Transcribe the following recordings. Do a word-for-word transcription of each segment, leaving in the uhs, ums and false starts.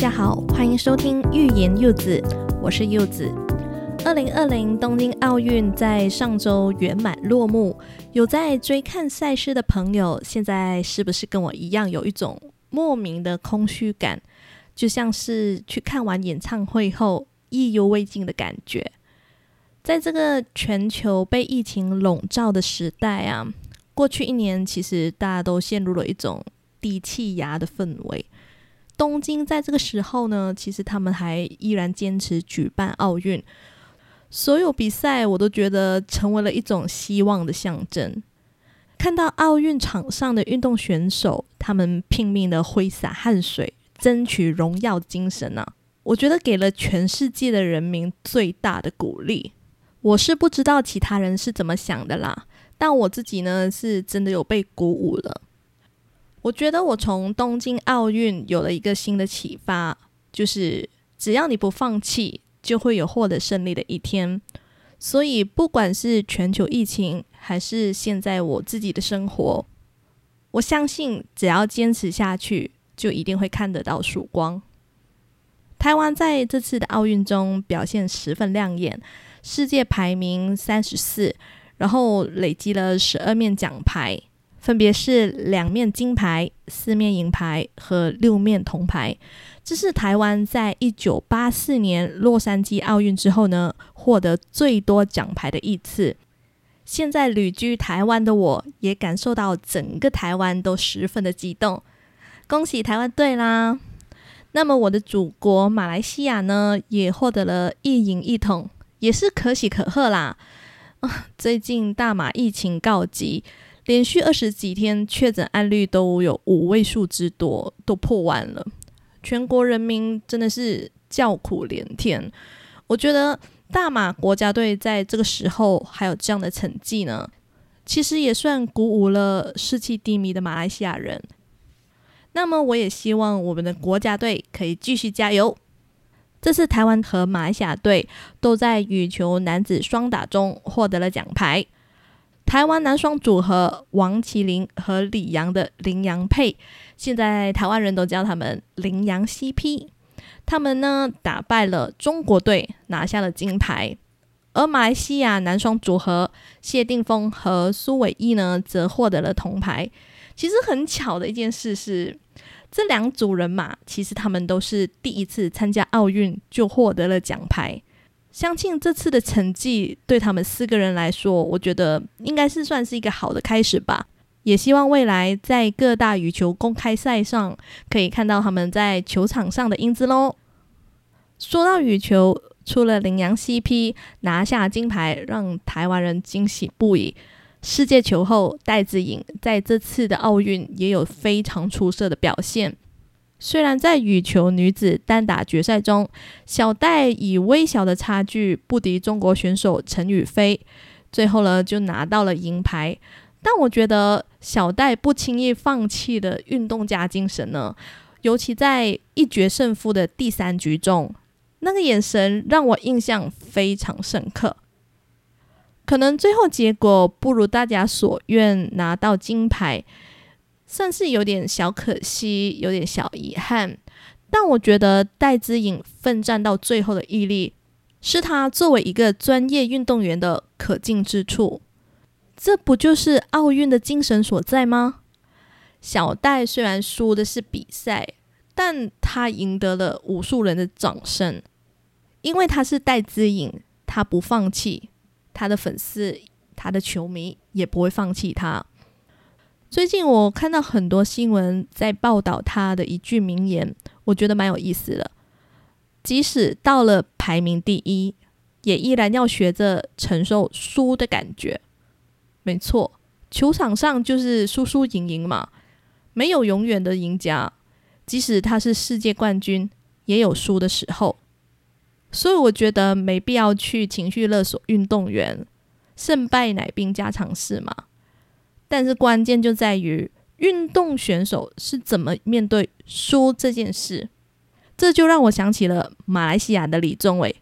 家好，欢迎收听欲言柚子，我是柚子。二零二零东京奥运在上周圆满落幕，有在追看赛事的朋友，现在是不是跟我一样有一种莫名的空虚感，就像是去看完演唱会后意犹未尽的感觉。在这个全球被疫情笼罩的时代啊，过去一年其实大家都陷入了一种低气压的氛围。东京在这个时候呢，其实他们还依然坚持举办奥运，所有比赛我都觉得成为了一种希望的象征。看到奥运场上的运动选手，他们拼命的挥洒汗水，争取荣耀精神啊，我觉得给了全世界的人民最大的鼓励。我是不知道其他人是怎么想的啦，但我自己呢是真的有被鼓舞了。我觉得我从东京奥运有了一个新的启发，就是只要你不放弃，就会有获得胜利的一天。所以不管是全球疫情，还是现在我自己的生活，我相信只要坚持下去，就一定会看得到曙光。台湾在这次的奥运中表现十分亮眼，世界排名三十四，然后累积了十二面奖牌，分别是两面金牌、四面银牌和六面铜牌。这是台湾在一九八四年洛杉矶奥运之后呢，获得最多奖牌的一次。现在旅居台湾的我，也感受到整个台湾都十分的激动。恭喜台湾队啦！那么我的祖国马来西亚呢，也获得了一银一铜，也是可喜可贺啦。啊，最近大马疫情告急，连续二十几天确诊案例都有五位数之多，都破万了，全国人民真的是叫苦连天。我觉得大马国家队在这个时候还有这样的成绩呢，其实也算鼓舞了士气低迷的马来西亚人。那么我也希望我们的国家队可以继续加油。这次台湾和马来西亚队都在羽球男子双打中获得了奖牌。台湾男双组合王麒麟和李洋的麟洋配，现在台湾人都叫他们麟洋 C P， 他们呢打败了中国队拿下了金牌。而马来西亚男双组合谢定峰和苏伟毅呢则获得了铜牌。其实很巧的一件事是，这两组人马其实他们都是第一次参加奥运就获得了奖牌。相信这次的成绩对他们四个人来说，我觉得应该是算是一个好的开始吧。也希望未来在各大羽球公开赛上可以看到他们在球场上的英姿咯。说到羽球，除了麟洋 C P 拿下金牌让台湾人惊喜不已，世界球后戴资颖在这次的奥运也有非常出色的表现。虽然在羽球女子单打决赛中，小戴以微小的差距不敌中国选手陈雨菲，最后呢就拿到了银牌，但我觉得小戴不轻易放弃的运动家精神呢，尤其在一决胜负的第三局中，那个眼神让我印象非常深刻。可能最后结果不如大家所愿拿到金牌，算是有点小可惜，有点小遗憾，但我觉得戴资颖奋战到最后的毅力，是她作为一个专业运动员的可敬之处。这不就是奥运的精神所在吗？小戴虽然输的是比赛，但她赢得了无数人的掌声，因为她是戴资颖，她不放弃，他的粉丝，他的球迷也不会放弃他。最近我看到很多新闻在报道他的一句名言，我觉得蛮有意思的。即使到了排名第一，也依然要学着承受输的感觉。没错，球场上就是输输赢赢嘛，没有永远的赢家。即使他是世界冠军，也有输的时候。所以我觉得没必要去情绪勒索运动员，胜败乃兵家常事嘛。但是关键就在于运动选手是怎么面对输这件事。这就让我想起了马来西亚的李宗伟。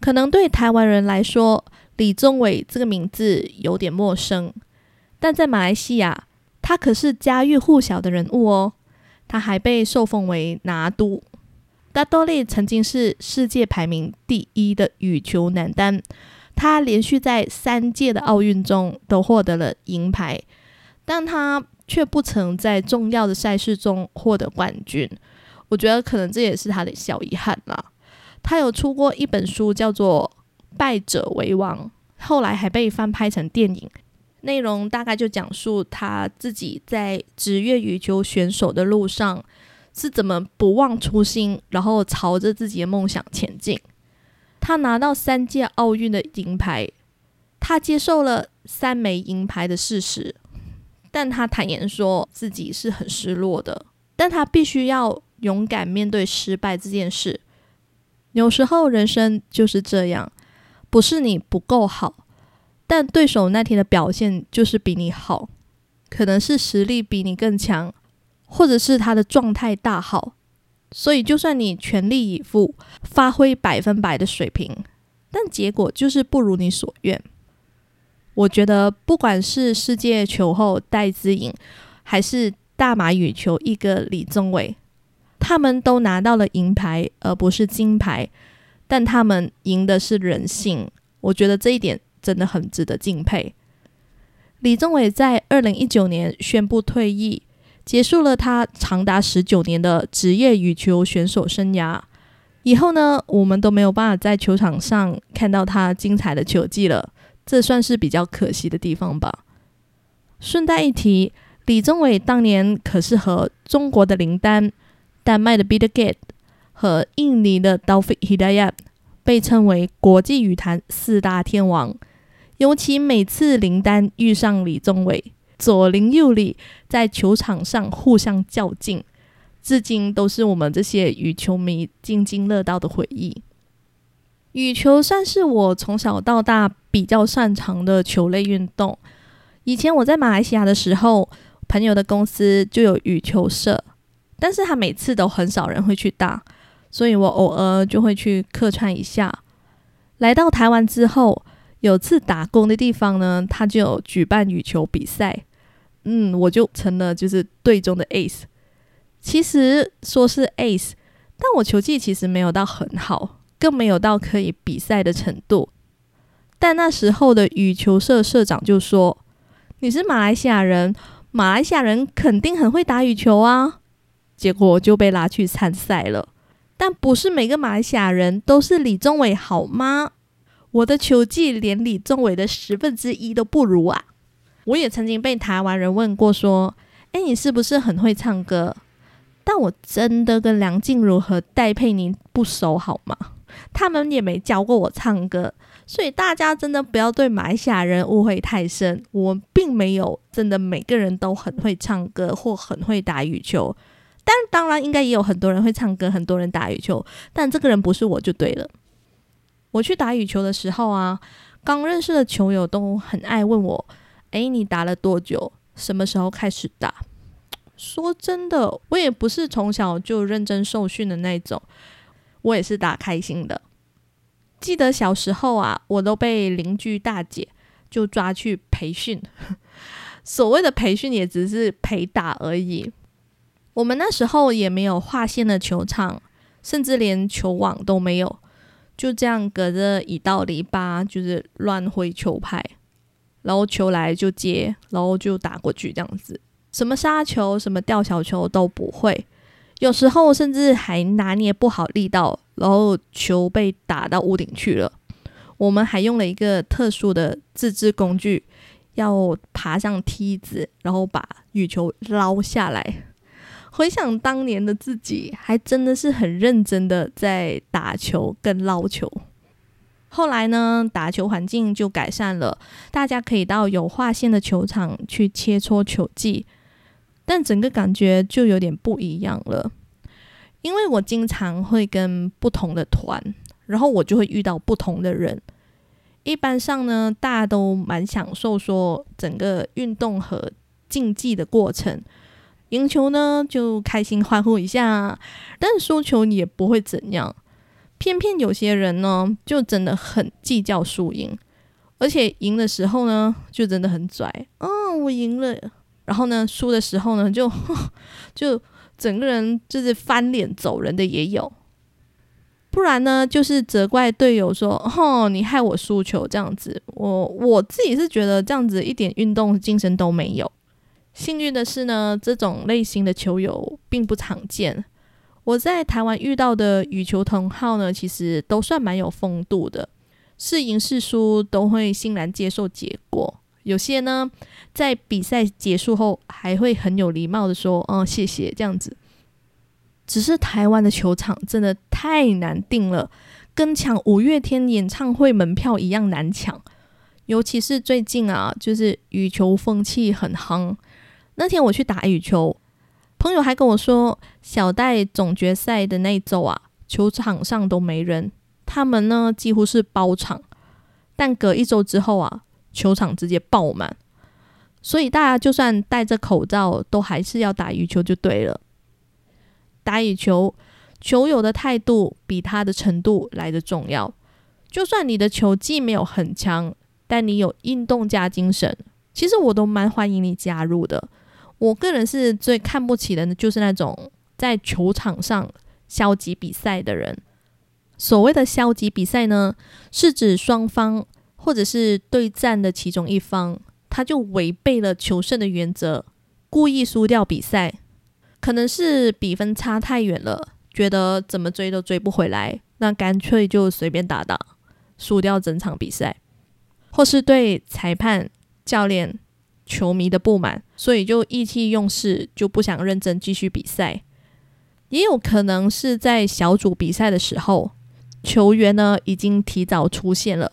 可能对台湾人来说，李宗伟这个名字有点陌生，但在马来西亚他可是家喻户晓的人物哦。他还被受封为拿督，大豆粒曾经是世界排名第一的羽球男单，他连续在三届的奥运中都获得了银牌，但他却不曾在重要的赛事中获得冠军。我觉得可能这也是他的小遗憾啦。他有出过一本书叫做《败者为王》，后来还被翻拍成电影，内容大概就讲述他自己在职业羽球选手的路上是怎么不忘初心，然后朝着自己的梦想前进。他拿到三届奥运的银牌，他接受了三枚银牌的事实，但他坦言说自己是很失落的，但他必须要勇敢面对失败这件事。有时候人生就是这样，不是你不够好，但对手那天的表现就是比你好，可能是实力比你更强，或者是他的状态大好，所以就算你全力以赴，发挥百分百的水平，但结果就是不如你所愿。我觉得不管是世界球后戴资颖，还是大马羽球一哥李宗伟，他们都拿到了银牌而不是金牌，但他们赢的是人性，我觉得这一点真的很值得敬佩。李宗伟在二零一九年宣布退役，结束了他长达十九年的职业羽球选手生涯。以后呢，我们都没有办法在球场上看到他精彩的球技了，这算是比较可惜的地方吧。顺带一提，李宗伟当年可是和中国的林丹、丹麦的 Bidegate 和印尼的 Taufik Hidayat 被称为国际羽坛四大天王，尤其每次林丹遇上李宗伟，左邻右里在球场上互相较劲，至今都是我们这些羽球迷津津乐道的回忆。羽球算是我从小到大比较擅长的球类运动。以前我在马来西亚的时候，朋友的公司就有羽球社，但是他每次都很少人会去打，所以我偶尔就会去客串一下。来到台湾之后，有次打工的地方呢，他就有举办羽球比赛，嗯，我就成了就是队中的 ace。 其实说是 ace， 但我球技其实没有到很好，更没有到可以比赛的程度。但那时候的羽球社社长就说，你是马来西亚人，马来西亚人肯定很会打羽球啊。结果我就被拉去参赛了，但不是每个马来西亚人都是李宗伟好吗？我的球技连李宗伟的十分之一都不如啊。我也曾经被台湾人问过说，诶，你是不是很会唱歌？但我真的跟梁静茹和戴佩妮不熟好吗？他们也没教过我唱歌，所以大家真的不要对马来西亚人误会太深，我并没有真的每个人都很会唱歌或很会打羽球，但当然应该也有很多人会唱歌，很多人打羽球，但这个人不是我就对了。我去打羽球的时候啊，刚认识的球友都很爱问我，诶，你打了多久？什么时候开始打？说真的，我也不是从小就认真受训的那种，我也是打开心的。记得小时候啊，我都被邻居大姐就抓去培训，所谓的培训也只是陪打而已。我们那时候也没有划线的球场，甚至连球网都没有，就这样隔着一道篱笆就是乱挥球拍，然后球来就接，然后就打过去这样子，什么杀球什么吊小球都不会，有时候甚至还拿捏不好力道，然后球被打到屋顶去了。我们还用了一个特殊的自制工具，要爬上梯子然后把羽球捞下来。回想当年的自己，还真的是很认真的在打球跟捞球。后来呢，打球环境就改善了，大家可以到有划线的球场去切磋球技，但整个感觉就有点不一样了。因为我经常会跟不同的团，然后我就会遇到不同的人。一般上呢，大家都蛮享受说整个运动和竞技的过程，赢球呢就开心欢呼一下，但输球也不会怎样。偏偏有些人呢就真的很计较输赢，而且赢的时候呢就真的很拽，哦，我赢了，然后呢输的时候呢就就整个人就是翻脸走人的也有。不然呢就是责怪队友说哦，你害我输球这样子。我我自己是觉得这样子一点运动精神都没有。幸运的是呢，这种类型的球友并不常见。我在台湾遇到的羽球同好呢，其实都算蛮有风度的，是赢是输都会欣然接受结果。有些呢在比赛结束后还会很有礼貌的说嗯，谢谢这样子。只是台湾的球场真的太难订了，跟抢五月天演唱会门票一样难抢。尤其是最近啊，就是羽球风气很夯，那天我去打羽球，朋友还跟我说小戴总决赛的那一周啊，球场上都没人，他们呢几乎是包场，但隔一周之后啊，球场直接爆满，所以大家就算戴着口罩都还是要打羽球就对了。打羽球，球友的态度比他的程度来得重要，就算你的球技没有很强，但你有运动家精神，其实我都蛮欢迎你加入的。我个人是最看不起的就是那种在球场上消极比赛的人。所谓的消极比赛呢，是指双方或者是对战的其中一方，他就违背了求胜的原则，故意输掉比赛，可能是比分差太远了，觉得怎么追都追不回来，那干脆就随便打打，输掉整场比赛。或是对裁判、教练、球迷的不满，所以就意气用事，就不想认真继续比赛。也有可能是在小组比赛的时候，球员呢已经提早出现了，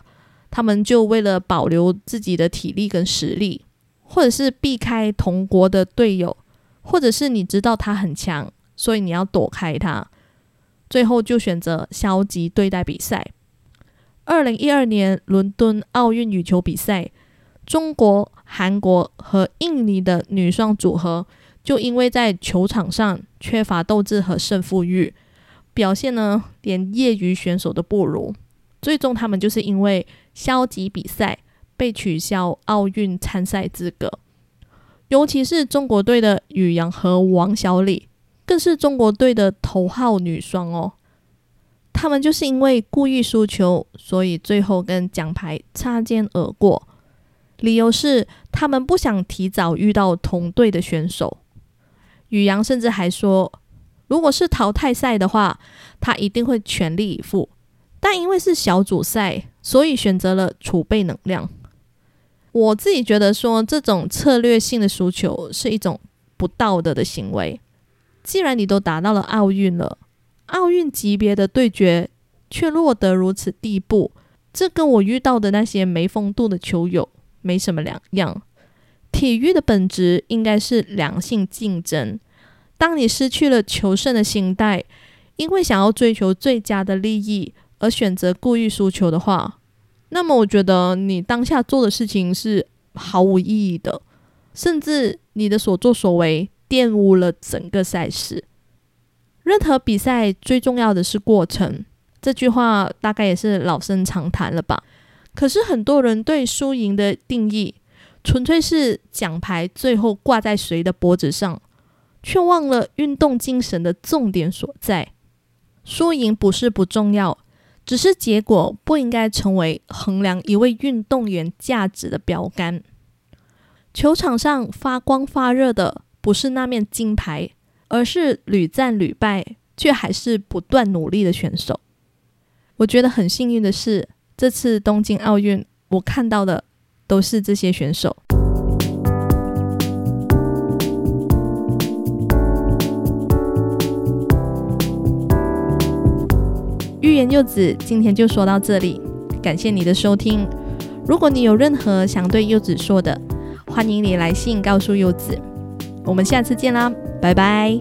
他们就为了保留自己的体力跟实力，或者是避开同国的队友，或者是你知道他很强，所以你要躲开他，最后就选择消极对待比赛。二零一二年伦敦奥运羽球比赛，中国、韩国和印尼的女双组合就因为在球场上缺乏斗志和胜负欲，表现呢连业余选手都不如，最终他们就是因为消极比赛被取消奥运参赛资格。尤其是中国队的宇阳和王小李，更是中国队的头号女双哦。他们就是因为故意输球，所以最后跟奖牌擦肩而过，理由是他们不想提早遇到同队的选手。宇阳甚至还说，如果是淘汰赛的话，他一定会全力以赴，但因为是小组赛，所以选择了储备能量。我自己觉得说，这种策略性的输球是一种不道德的行为。既然你都达到了奥运了，奥运级别的对决却落得如此地步，这跟我遇到的那些没风度的球友没什么两样。体育的本质应该是良性竞争，当你失去了求胜的心态，因为想要追求最佳的利益而选择故意输球的话，那么我觉得你当下做的事情是毫无意义的，甚至你的所作所为玷污了整个赛事。任何比赛最重要的是过程，这句话大概也是老生常谈了吧。可是很多人对输赢的定义纯粹是奖牌最后挂在谁的脖子上，却忘了运动精神的重点所在。输赢不是不重要，只是结果不应该成为衡量一位运动员价值的标杆。球场上发光发热的不是那面金牌，而是屡战屡败却还是不断努力的选手。我觉得很幸运的是，这次东京奥运我看到的都是这些选手。寓言柚子今天就说到这里，感谢你的收听。如果你有任何想对柚子说的，欢迎你来信告诉柚子。我们下次见啦，拜拜。